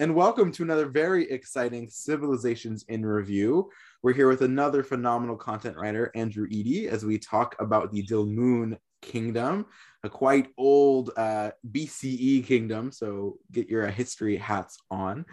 and welcome to another very exciting Civilizations in Review. We're here with another phenomenal content writer, Andrew Eaddy, as we talk about the Dilmun kingdom, a quite old BCE kingdom, so get your history hats on.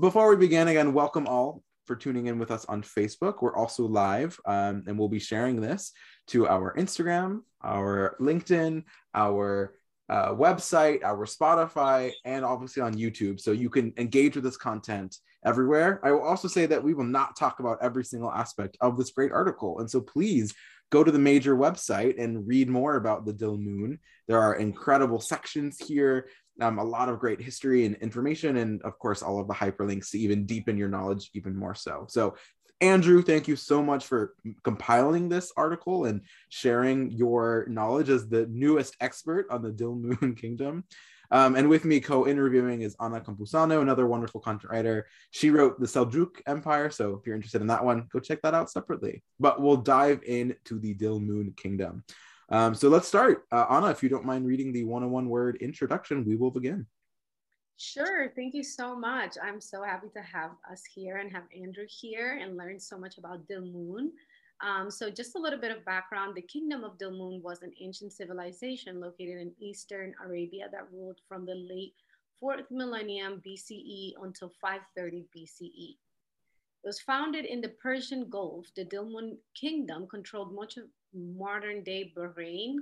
Before we begin, again, welcome all for tuning in with us on Facebook. We're also live, and we'll be sharing this to our Instagram, our LinkedIn, our website, our Spotify, and obviously on YouTube. So you can engage with this content everywhere. I will also say that we will not talk about every single aspect of this great article. And so please go to the major website and read more about the Dilmun. There are incredible sections here, a lot of great history and information, and of course, all of the hyperlinks to even deepen your knowledge even more so. So Andrew, thank you so much for compiling this article and sharing your knowledge as the newest expert on the Dilmun kingdom. And with me co-interviewing is Anna Campusano, another wonderful content writer. She wrote the Seljuk Empire, so if you're interested in that one, go check that out separately. But we'll dive into the Dilmun kingdom. So let's start. Anna, if you don't mind reading the 101 word introduction, we will begin. Sure. Thank you so much. I'm so happy to have us here and have Andrew here and learn so much about Dilmun. So just a little bit of background. The kingdom of Dilmun was an ancient civilization located in Eastern Arabia that ruled from the late 4th millennium BCE until 530 BCE. It was founded in the Persian Gulf. The Dilmun kingdom controlled much of modern-day Bahrain,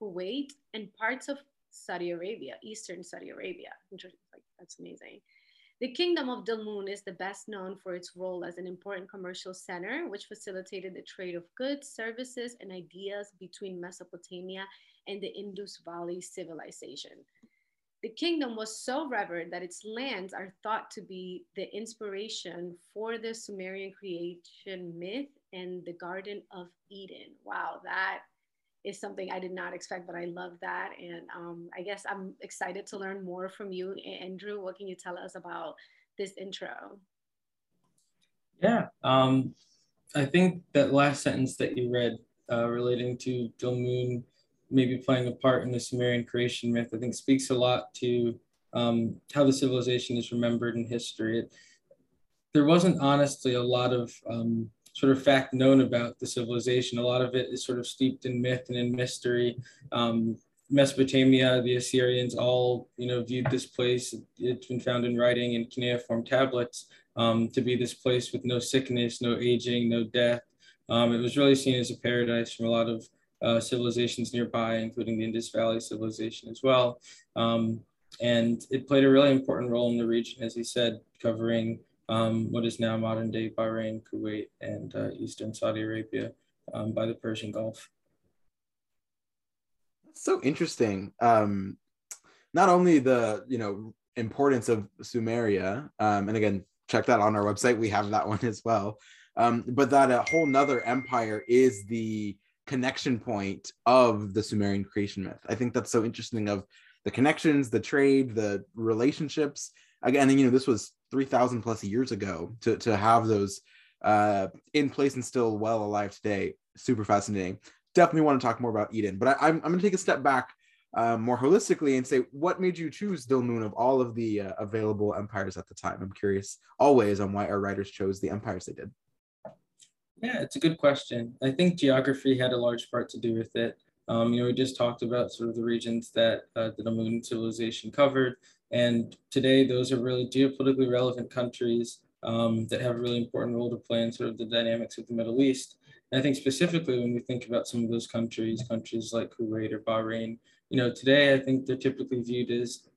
Kuwait, and parts of Saudi Arabia, Eastern Saudi Arabia. That's amazing. The kingdom of Dilmun is the best known for its role as an important commercial center, which facilitated the trade of goods, services, and ideas between Mesopotamia and the Indus Valley Civilization. The kingdom was so revered that its lands are thought to be the inspiration for the Sumerian creation myth and the Garden of Eden. Wow, that is something I did not expect, but I love that. And I guess I'm excited to learn more from you. Andrew, what can you tell us about this intro? Yeah, I think that last sentence that you read relating to Dilmun maybe playing a part in the Sumerian creation myth, I think speaks a lot to how the civilization is remembered in history. There wasn't honestly a lot of sort of fact known about the civilization. A lot of it is sort of steeped in myth and in mystery. Mesopotamia, the Assyrians all, viewed this place. It's been found in writing in cuneiform tablets to be this place with no sickness, no aging, no death. It was really seen as a paradise from a lot of civilizations nearby, including the Indus Valley Civilization as well. And it played a really important role in the region, as he said, covering what is now modern day Bahrain, Kuwait, and Eastern Saudi Arabia by the Persian Gulf. That's so interesting. Not only the, importance of Sumeria, and again, check that on our website, we have that one as well, but that a whole nother empire is the connection point of the Sumerian creation myth. I think that's so interesting of the connections, the trade, the relationships. Again, this was 3,000 plus years ago to have those in place and still well alive today. Super fascinating. Definitely want to talk more about Eden, but I'm going to take a step back more holistically and say, what made you choose Dilmun of all of the available empires at the time? I'm curious always on why our writers chose the empires they did. Yeah, it's a good question. I think geography had a large part to do with it. We just talked about sort of the regions that the Dilmun civilization covered. And today, those are really geopolitically relevant countries that have a really important role to play in sort of the dynamics of the Middle East. And I think specifically when we think about some of those countries like Kuwait or Bahrain, today, I think they're typically viewed as,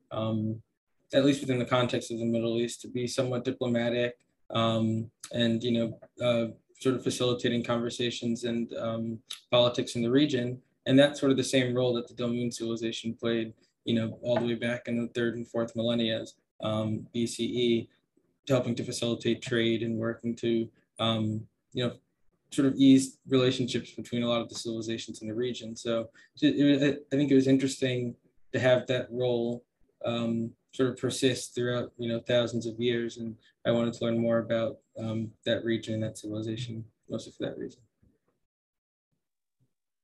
at least within the context of the Middle East, to be somewhat diplomatic and, sort of facilitating conversations and politics in the region. And that's sort of the same role that the Dilmun civilization played, all the way back in the 3rd and 4th millennia BCE, helping to facilitate trade and working to, sort of ease relationships between a lot of the civilizations in the region. So I think it was interesting to have that role sort of persist throughout, thousands of years. And I wanted to learn more about that region and that civilization, mostly for that reason.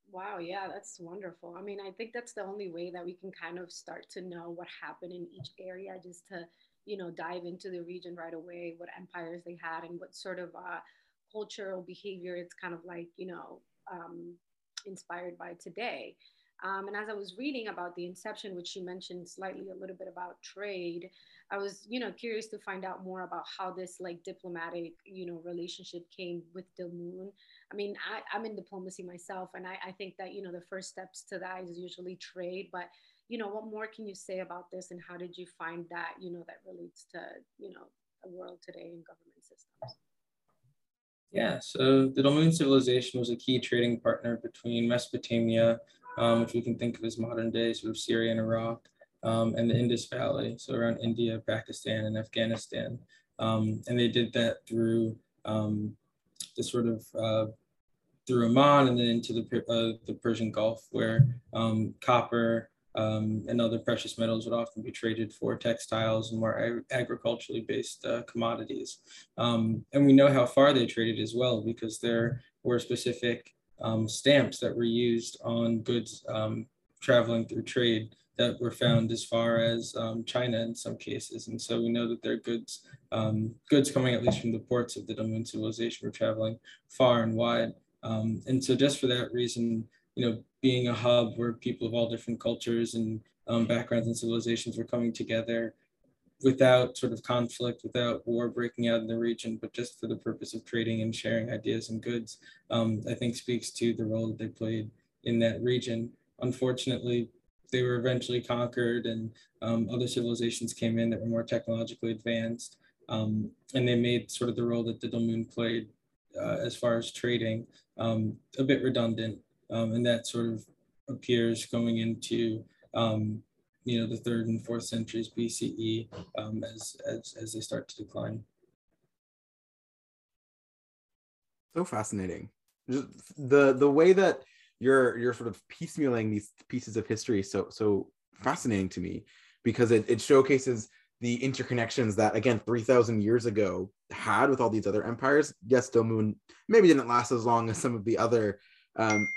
Wow, yeah, that's wonderful. I mean, I think that's the only way that we can kind of start to know what happened in each area, just to you know, dive into the region right away, what empires they had and what sort of cultural behavior it's kind of like, you know, inspired by today. And as I was reading about the inception, which you mentioned slightly a little bit about trade, I was, you know, curious to find out more about how this like diplomatic, you know, relationship came with Dilmun. I mean, I'm in diplomacy myself, and I think that, you know, the first steps to that is usually trade, but, you know, what more can you say about this, and how did you find that, you know, that relates to, you know, the world today and government systems? Yeah, so the Dilmun civilization was a key trading partner between Mesopotamia, which we can think of as modern day sort of Syria and Iraq, and the Indus Valley, so around India, Pakistan, and Afghanistan. And they did that through this sort of through Oman and then into the Persian Gulf, where copper and other precious metals would often be traded for textiles and more agriculturally based commodities. And we know how far they traded as well, because there were specific stamps that were used on goods traveling through trade that were found as far as China in some cases. And so we know that their goods, goods coming at least from the ports of the Dilmun civilization were traveling far and wide. And so just for that reason, you know, being a hub where people of all different cultures and backgrounds and civilizations were coming together without sort of conflict, without war breaking out in the region, but just for the purpose of trading and sharing ideas and goods, I think speaks to the role that they played in that region. Unfortunately, they were eventually conquered, and other civilizations came in that were more technologically advanced, and they made sort of the role that the Dilmun played as far as trading a bit redundant, and that sort of appears going into you know, the 3rd and 4th centuries BCE as they start to decline. So fascinating. Just the way that you're sort of piecemealing these pieces of history, so fascinating to me, because it showcases the interconnections that, again, 3,000 years ago had with all these other empires. Yes, Dilmun maybe didn't last as long as some of the other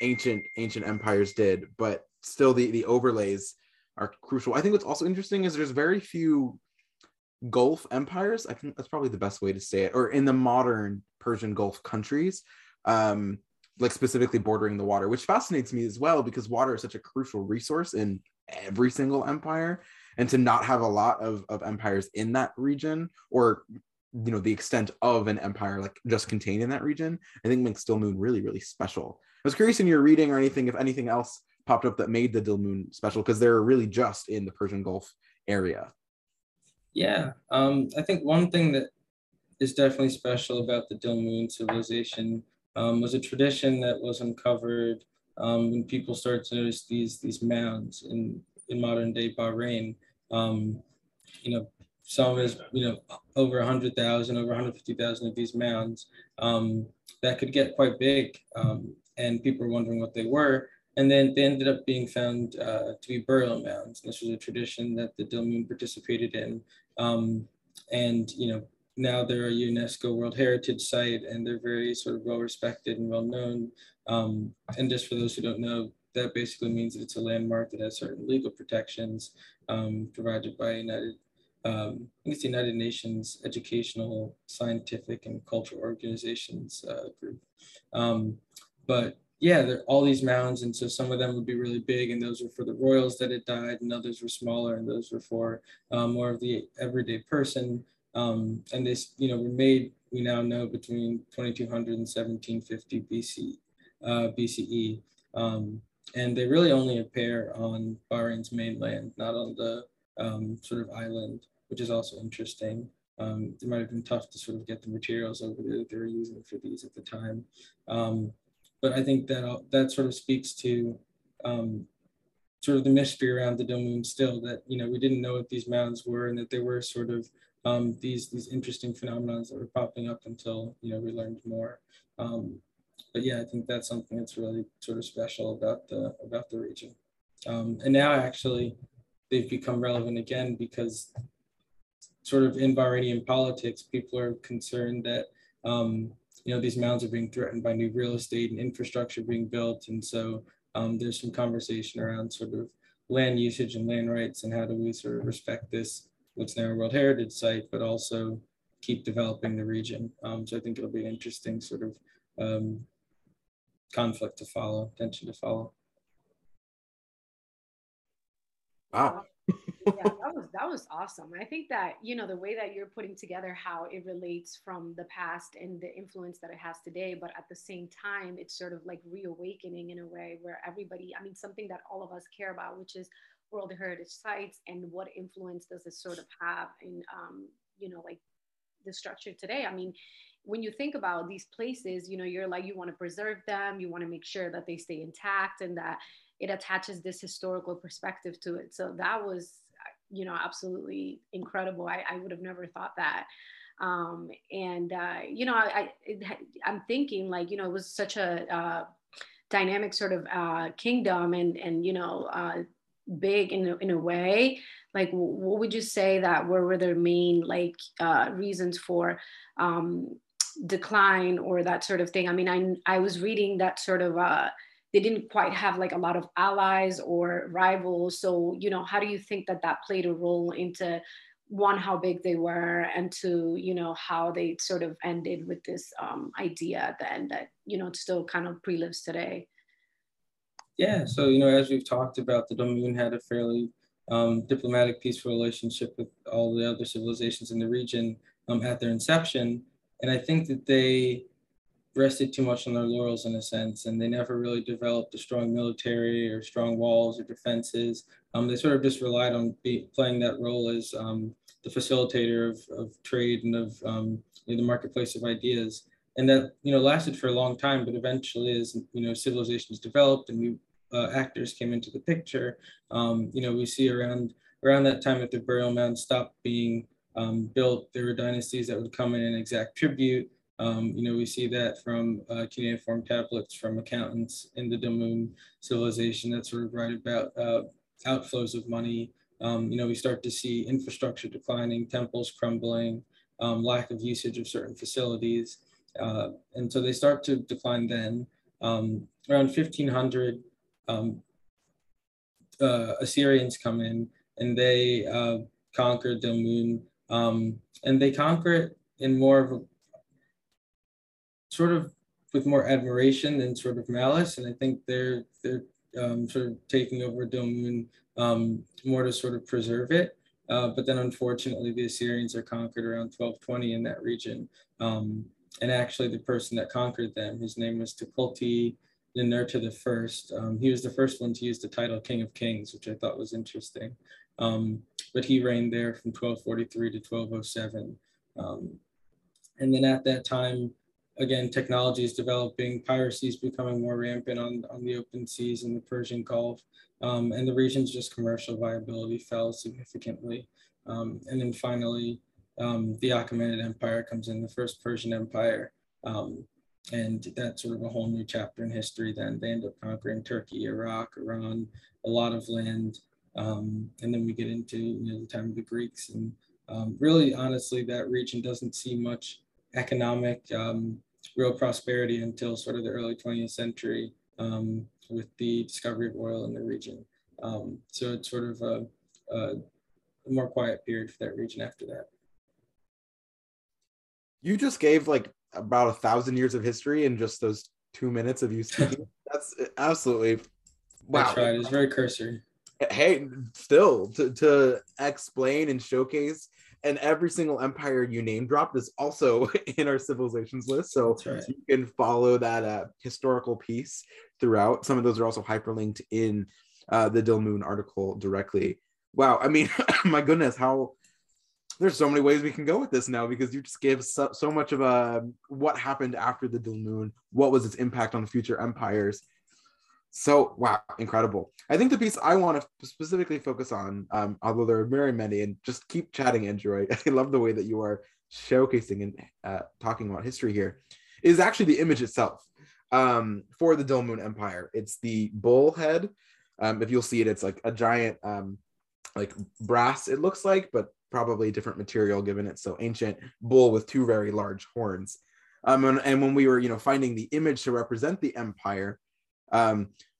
ancient empires did, but still the overlays are crucial. I think what's also interesting is there's very few Gulf empires. I think that's probably the best way to say it, or in the modern Persian Gulf countries, like specifically bordering the water, which fascinates me as well, because water is such a crucial resource in every single empire, and to not have a lot of empires in that region, or, you know, the extent of an empire like just contained in that region, I think makes Dilmun really, really special. I was curious in your reading or anything, if anything else popped up that made the Dilmun special, because they're really just in the Persian Gulf area. Yeah, I think one thing that is definitely special about the Dilmun civilization was a tradition that was uncovered when people started to notice these mounds in modern day Bahrain. You know, some is, you know, over 100,000, over 150,000 of these mounds that could get quite big, and people were wondering what they were. And then they ended up being found to be burial mounds. This was a tradition that the Dilmun participated in. And, you know, now they're a UNESCO World Heritage Site, and they're very sort of well-respected and well-known. And just for those who don't know, that basically means that it's a landmark that has certain legal protections provided by the United Nations Educational, Scientific, and Cultural Organizations group. But yeah, there are all these mounds, and so some of them would be really big, and those were for the royals that had died, and others were smaller, and those were for more of the everyday person. And they, you know, were made, we now know, between 2200 and 1750 BCE. And they really only appear on Bahrain's mainland, not on the sort of island, which is also interesting. It might have been tough to sort of get the materials over there that they were using for these at the time. But I think that sort of speaks to sort of the mystery around the Dilmun still, that, you know, we didn't know what these mounds were, and that there were sort of these interesting phenomena that were popping up until, you know, we learned more. But yeah, I think that's something that's really sort of special about the region. And now actually they've become relevant again, because sort of in Bahraini politics, people are concerned that, you know, these mounds are being threatened by new real estate and infrastructure being built. And so there's some conversation around sort of land usage and land rights, and how do we sort of respect this what's now a World Heritage Site, but also keep developing the region. So I think it'll be an interesting sort of conflict to follow, tension to follow. Wow. Yeah, that was awesome. I think that, you know, the way that you're putting together how it relates from the past and the influence that it has today, but at the same time, it's sort of like reawakening in a way where everybody, I mean, something that all of us care about, which is World Heritage Sites and what influence does this sort of have in, you know, like the structure today. I mean, when you think about these places, you know, you're like, you want to preserve them, you want to make sure that they stay intact and that it attaches this historical perspective to it. So that was, you know, absolutely incredible. I would have never thought that. You know, I'm thinking like, you know, it was such a dynamic sort of kingdom and you know, big in a way. Like, what would you say that were their main like reasons for decline or that sort of thing? I mean, I was reading that sort of, they didn't quite have like a lot of allies or rivals. So, you know, how do you think that that played a role into one, how big they were, and two, you know, how they sort of ended with this idea at the end that, you know, still kind of pre-lives today? Yeah, so, you know, as we've talked about, the Dilmun had a fairly diplomatic, peaceful relationship with all the other civilizations in the region at their inception. And I think that they rested too much on their laurels in a sense, and they never really developed a strong military or strong walls or defenses. They sort of just relied on playing that role as the facilitator of trade and of you know, the marketplace of ideas. And that, you know, lasted for a long time, but eventually, as you know, civilizations developed and new actors came into the picture, you know, we see around that time that the burial mounds stopped being built, there were dynasties that would come in and exact tribute. You know, we see that from cuneiform tablets from accountants in the Dilmun civilization that sort of write about outflows of money. You know, we start to see infrastructure declining, temples crumbling, lack of usage of certain facilities. And so they start to decline then. Around 1500, Assyrians come in and they conquer Dilmun, and they conquer it in more of a sort of with more admiration than sort of malice. And I think they're sort of taking over Dilmun more to sort of preserve it. But then unfortunately, the Assyrians are conquered around 1220 in that region. And actually the person that conquered them, his name was Tukulti Ninurta I. He was the first one to use the title King of Kings, which I thought was interesting. But he reigned there from 1243 to 1207. And then at that time, again, technology is developing, piracy is becoming more rampant on the open seas in the Persian Gulf, and the region's just commercial viability fell significantly. And then finally, the Achaemenid Empire comes in, the first Persian Empire, and that's sort of a whole new chapter in history then. They end up conquering Turkey, Iraq, Iran, a lot of land, and then we get into, you know, the time of the Greeks, and really, honestly, that region doesn't see much economic real prosperity until sort of the early 20th century with the discovery of oil in the region. So it's sort of a more quiet period for that region after that. You just gave like about 1,000 years of history in just those 2 minutes of you speaking. That's absolutely wow. That's right. It's very cursory. Hey, still to explain and showcase. And every single empire you name dropped is also in our civilizations list. So right, you can follow that historical piece throughout. Some of those are also hyperlinked in the Dilmun article directly. Wow. I mean, my goodness, how there's so many ways we can go with this now, because you just gave so much of what happened after the Dilmun, what was its impact on future empires. So, wow, incredible. I think the piece I want to specifically focus on, although there are very many, and just keep chatting, Andrew. I love the way that you are showcasing and talking about history here, is actually the image itself for the Dilmun Empire. It's the bull head. If you'll see it, it's like a giant, like brass, it looks like, but probably different material given it's so ancient, bull with two very large horns. And when we were, you know, finding the image to represent the empire,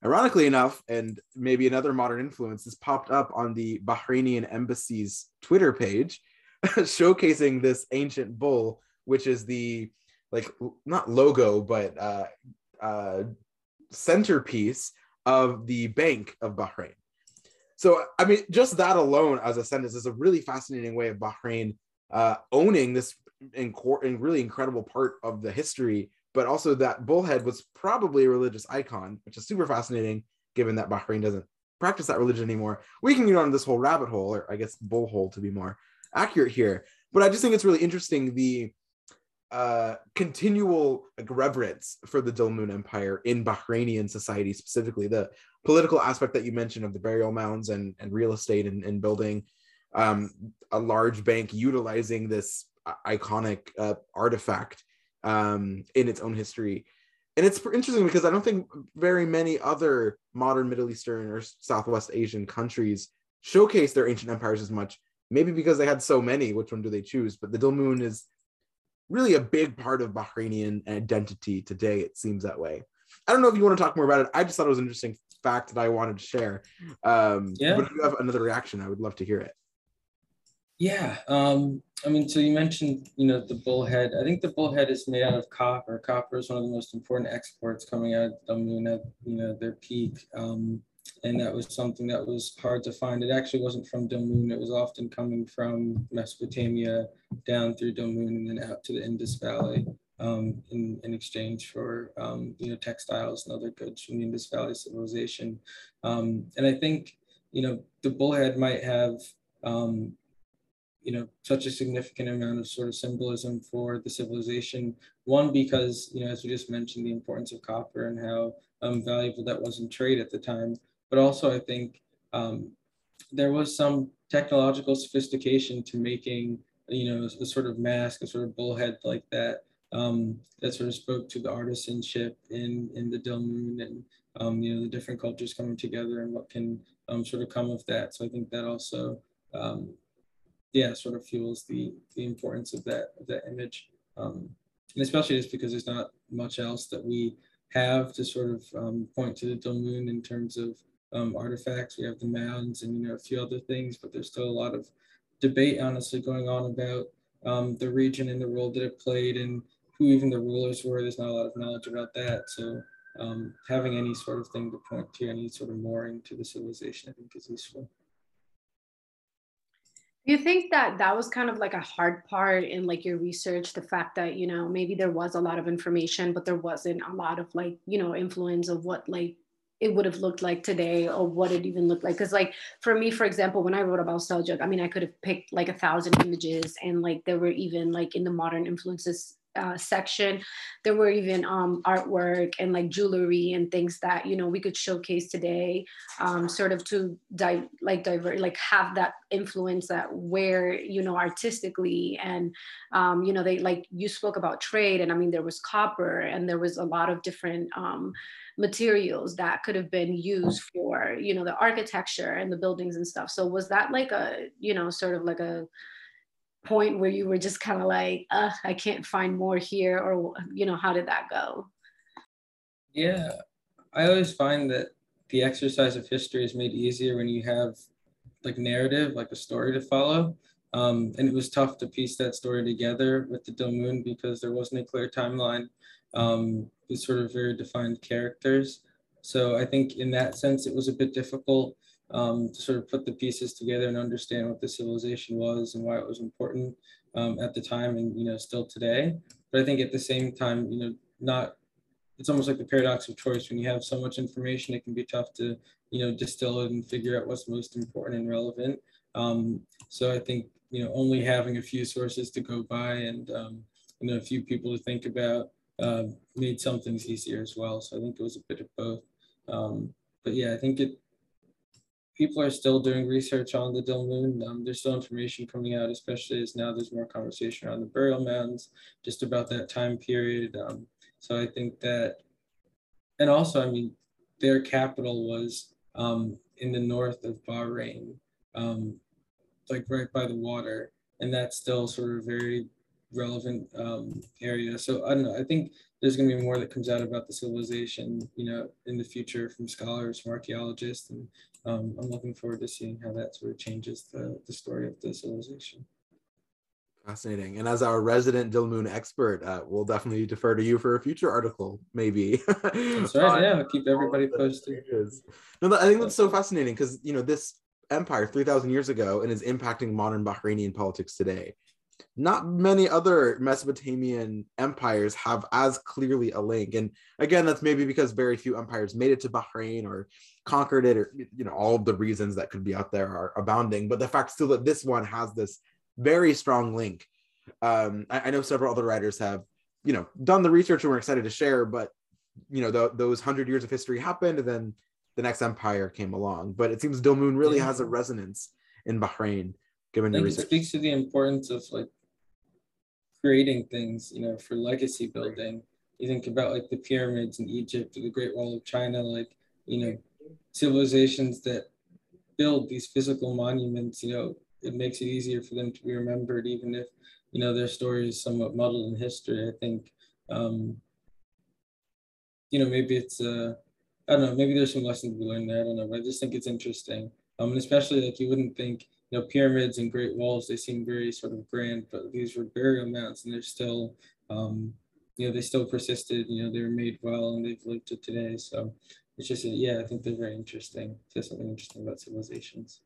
Ironically enough, and maybe another modern influence, this popped up on the Bahrainian embassy's Twitter page, showcasing this ancient bull, which is the, like, not logo, but centerpiece of the Bank of Bahrain. So, I mean, just that alone as a sentence is a really fascinating way of Bahrain owning this and really incredible part of the history. But also that bullhead was probably a religious icon, which is super fascinating, given that Bahrain doesn't practice that religion anymore. We can get on this whole rabbit hole, or I guess bull hole to be more accurate here. But I just think it's really interesting, the continual reverence for the Dilmun Empire in Bahrainian society specifically, the political aspect that you mentioned of the burial mounds and real estate and building a large bank utilizing this iconic artifact in its own history. And it's interesting because I don't think very many other modern Middle Eastern or Southwest Asian countries showcase their ancient empires as much, maybe because they had so many, which one do they choose? But the Dilmun is really a big part of Bahrainian identity today, it seems that way. I don't know if you want to talk more about it. I just thought it was an interesting fact that I wanted to share. But if you have another reaction, I would love to hear it. Yeah, I mean, so you mentioned, you know, the bullhead. I think the bullhead is made out of copper. Copper is one of the most important exports coming out of the Dilmun at, you know, their peak. And that was something that was hard to find. It actually wasn't from Dilmun. It was often coming from Mesopotamia down through Dilmun and then out to the Indus Valley in exchange for, you know, textiles and other goods from the Indus Valley civilization. And I think, you know, the bullhead might have, you know, such a significant amount of sort of symbolism for the civilization. One, because, you know, as we just mentioned, the importance of copper and how valuable that was in trade at the time. But also, I think there was some technological sophistication to making, you know, a sort of mask, a sort of bullhead like that, that sort of spoke to the artisanship in the Dilmun and, you know, the different cultures coming together and what can sort of come of that. So I think that also, sort of fuels the importance of that image. And especially just because there's not much else that we have to sort of point to the Dilmun in terms of artifacts. We have the mounds and, you know, a few other things, but there's still a lot of debate, honestly, going on about the region and the role that it played and who even the rulers were. There's not a lot of knowledge about that. So having any sort of thing to point to, any sort of mooring to the civilization, I think is useful. Do you think that that was kind of like a hard part in like your research, the fact that, you know, maybe there was a lot of information, but there wasn't a lot of like, you know, influence of what like it would have looked like today or what it even looked like? Because like for me, for example, when I wrote about Seljuk, I mean, I could have picked like 1,000 images, and like there were even like in the modern influences section, there were even artwork and like jewelry and things that, you know, we could showcase today, sort of to divert, like have that influence that where, you know, artistically and, you know, they, like you spoke about trade, and I mean, there was copper and there was a lot of different materials that could have been used for, you know, the architecture and the buildings and stuff. So was that like a, you know, sort of like a point where you were just kind of like, I can't find more here, or, you know, how did that go? Yeah, I always find that the exercise of history is made easier when you have like narrative, like a story to follow. And it was tough to piece that story together with the Dilmun because there wasn't a clear timeline, with sort of very defined characters. So I think in that sense, it was a bit difficult to sort of put the pieces together and understand what the civilization was and why it was important at the time and, you know, still today. But I think at the same time, you know, it's almost like the paradox of choice. When you have so much information, it can be tough to, you know, distill it and figure out what's most important and relevant. So I think, you know, only having a few sources to go by and, you know, a few people to think about made some things easier as well. So I think it was a bit of both. But yeah, I think people are still doing research on the Dilmun. There's still information coming out, especially as now there's more conversation around the burial mounds, just about that time period. So I think that, and also, I mean, their capital was in the north of Bahrain, like right by the water. And that's still sort of very relevant area. So I don't know, I think there's going to be more that comes out about the civilization, you know, in the future from scholars, from archaeologists, and I'm looking forward to seeing how that sort of changes the story of the civilization. Fascinating. And as our resident Dilmun expert, we'll definitely defer to you for a future article, maybe. That's right, yeah, I'll keep everybody posted. No, I think that's so fascinating because, you know, this empire 3,000 years ago and is impacting modern Bahraini politics today. Not many other Mesopotamian empires have as clearly a link. And again, that's maybe because very few empires made it to Bahrain or conquered it, or, you know, all of the reasons that could be out there are abounding. But the fact still that this one has this very strong link. I know several other writers have, you know, done the research and we're excited to share, but, you know, those 100 years of history happened and then the next empire came along. But it seems Dilmun really has a resonance in Bahrain. Given the research. It speaks to the importance of like creating things, you know, for legacy building. You think about like the pyramids in Egypt or the Great Wall of China, like, you know, civilizations that build these physical monuments, you know, it makes it easier for them to be remembered, even if, you know, their story is somewhat muddled in history. I think, you know, maybe it's, I don't know, maybe there's some lessons we learned there. I don't know, but I just think it's interesting. And especially like you wouldn't think, you know, pyramids and great walls, they seem very sort of grand, but these were burial mounds and they're still, you know, they still persisted, you know, they were made well and they've lived to today. So it's just, yeah, I think they're very interesting. There's something interesting about civilizations.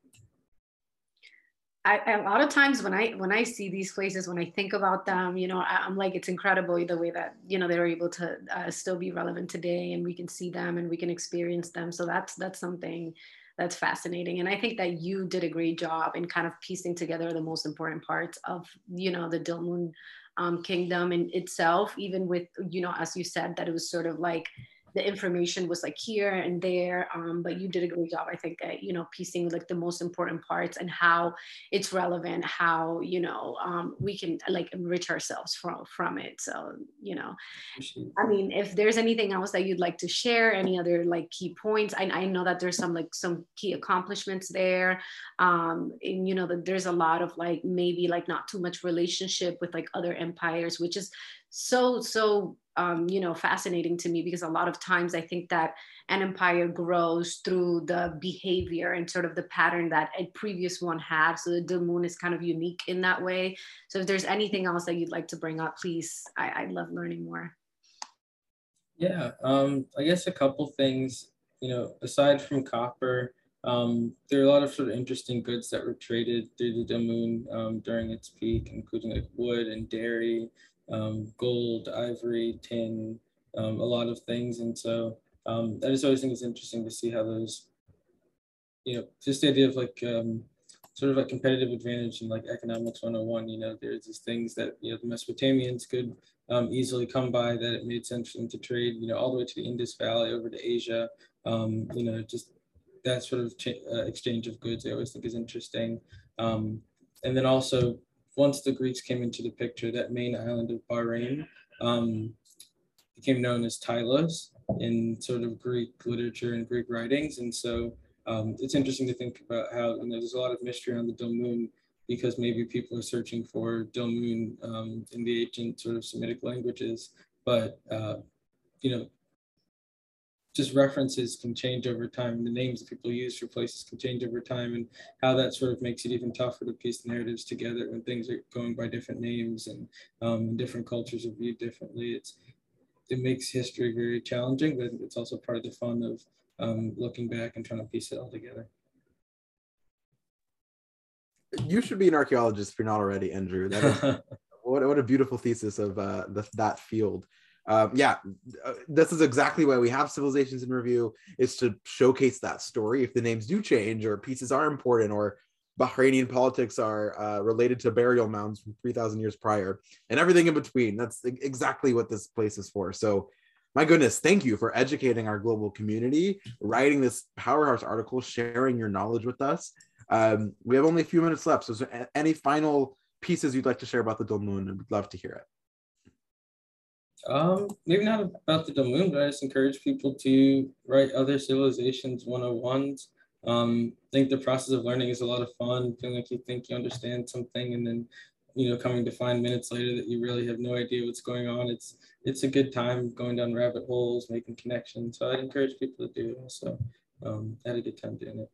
A lot of times when I see these places, when I think about them, you know, I'm like, it's incredible the way that, you know, they're able to still be relevant today and we can see them and we can experience them. So that's something that's fascinating. And I think that you did a great job in kind of piecing together the most important parts of, you know, the Dilmun kingdom in itself, even with, you know, as you said, that it was sort of like the information was like here and there, but you did a great job, I think, you know, piecing like the most important parts and how it's relevant, how, you know, we can like enrich ourselves from it. So, you know, I mean, if there's anything else that you'd like to share, any other like key points, I know that there's some key accomplishments there. And you know, that there's a lot of like, maybe like not too much relationship with like other empires, which is so you know, fascinating to me, because a lot of times I think that an empire grows through the behavior and sort of the pattern that a previous one had. So the Dilmun is kind of unique in that way. So if there's anything else that you'd like to bring up, please, I love learning more. Yeah, I guess a couple things, you know, aside from copper, there are a lot of sort of interesting goods that were traded through the Dilmun during its peak, including like wood and dairy, gold, ivory, tin, a lot of things. And so I just always think it's interesting to see how those, you know, just the idea of like sort of a competitive advantage in like economics 101, you know, there's these things that, you know, the Mesopotamians could easily come by that it made sense for them to trade, you know, all the way to the Indus Valley over to Asia, you know, just that sort of exchange of goods I always think is interesting. And then also, once the Greeks came into the picture, that main island of Bahrain became known as Tylos in sort of Greek literature and Greek writings. And so it's interesting to think about how, and there's a lot of mystery on the Dilmun, because maybe people are searching for Dilmun in the ancient sort of Semitic languages, but you know, just references can change over time, and the names that people use for places can change over time, and how that sort of makes it even tougher to piece narratives together when things are going by different names and different cultures are viewed differently. It makes history very challenging, but it's also part of the fun of looking back and trying to piece it all together. You should be an archaeologist if you're not already, Andrew. That is, what a beautiful thesis of that field. This is exactly why we have Civilizations in Review, is to showcase that story. If the names do change or pieces are important or Bahraini politics are related to burial mounds from 3,000 years prior and everything in between, that's exactly what this place is for. So my goodness, thank you for educating our global community, writing this powerhouse article, sharing your knowledge with us. We have only a few minutes left, so is there any final pieces you'd like to share about the Dilmun? We'd love to hear it. Maybe not about the Dilmun, but I just encourage people to write other civilizations 101s. I think the process of learning is a lot of fun, feeling like you think you understand something, and then you know, coming to find minutes later that you really have no idea what's going on. It's a good time going down rabbit holes, making connections. So I'd encourage people to do it. So I had a good time doing it.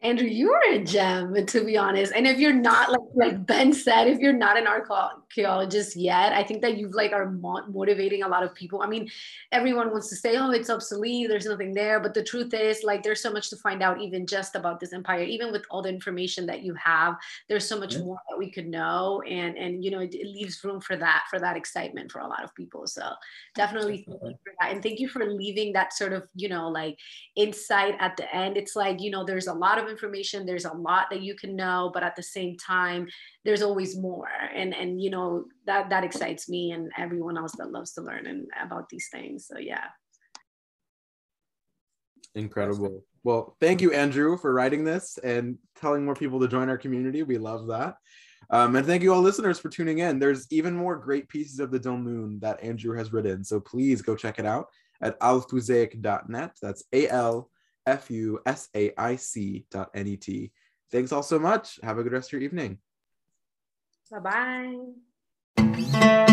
Andrew, you are a gem, to be honest. And if you're not, like Ben said, if you're not an archaeologist yet, I think that you've like are motivating a lot of people. I mean, everyone wants to say, oh, it's obsolete, there's nothing there. But the truth is, like, there's so much to find out even just about this empire, even with all the information that you have, there's so much more that we could know. And you know, it leaves room for that excitement for a lot of people. So definitely thank you for that. And thank you for leaving that sort of, you know, like insight at the end. It's like, you know, there's a lot of information, there's a lot that you can know, but at the same time there's always more, and you know, that excites me and everyone else that loves to learn and about these things. So yeah, incredible. Well, thank you, Andrew, for writing this and telling more people to join our community. We love that. And thank you all listeners for tuning in. There's even more great pieces of the Dilmun that Andrew has written, so please go check it out at altfusaic.net. that's ALFUSAIC.net. Thanks all so much. Have a good rest of your evening. Bye-bye.